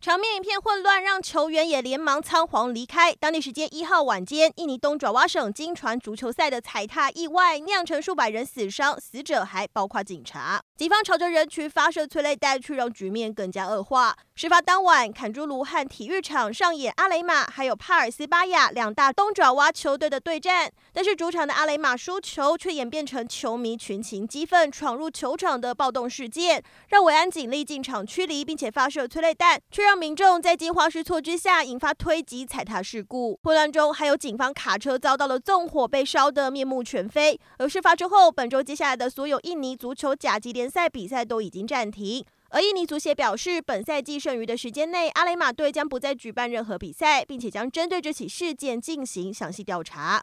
场面一片混乱，让球员也连忙仓皇离开。当地时间1号晚间，印尼东爪哇省经传足球赛的踩踏意外酿成数百人死伤，死者还包括警察。警方朝着人群发射催泪弹，去让局面更加恶化。事发当晚，坎朱卢汉体育场上演阿雷马还有帕尔斯巴亚两大东爪哇球队的对战，但是主场的阿雷马输球，却演变成球迷群情激愤闯入球场的暴动事件，让维安警力进场驱离，并且发射催泪弹，却让民众在惊慌失措之下引发推挤踩踏事故。混乱中，还有警方卡车遭到了纵火，被烧得面目全非。而事发之后，本周接下来的所有印尼足球甲级联赛比赛都已经暂停。而印尼足协表示，本赛季剩余的时间内，阿雷马队将不再举办任何比赛，并且将针对这起事件进行详细调查。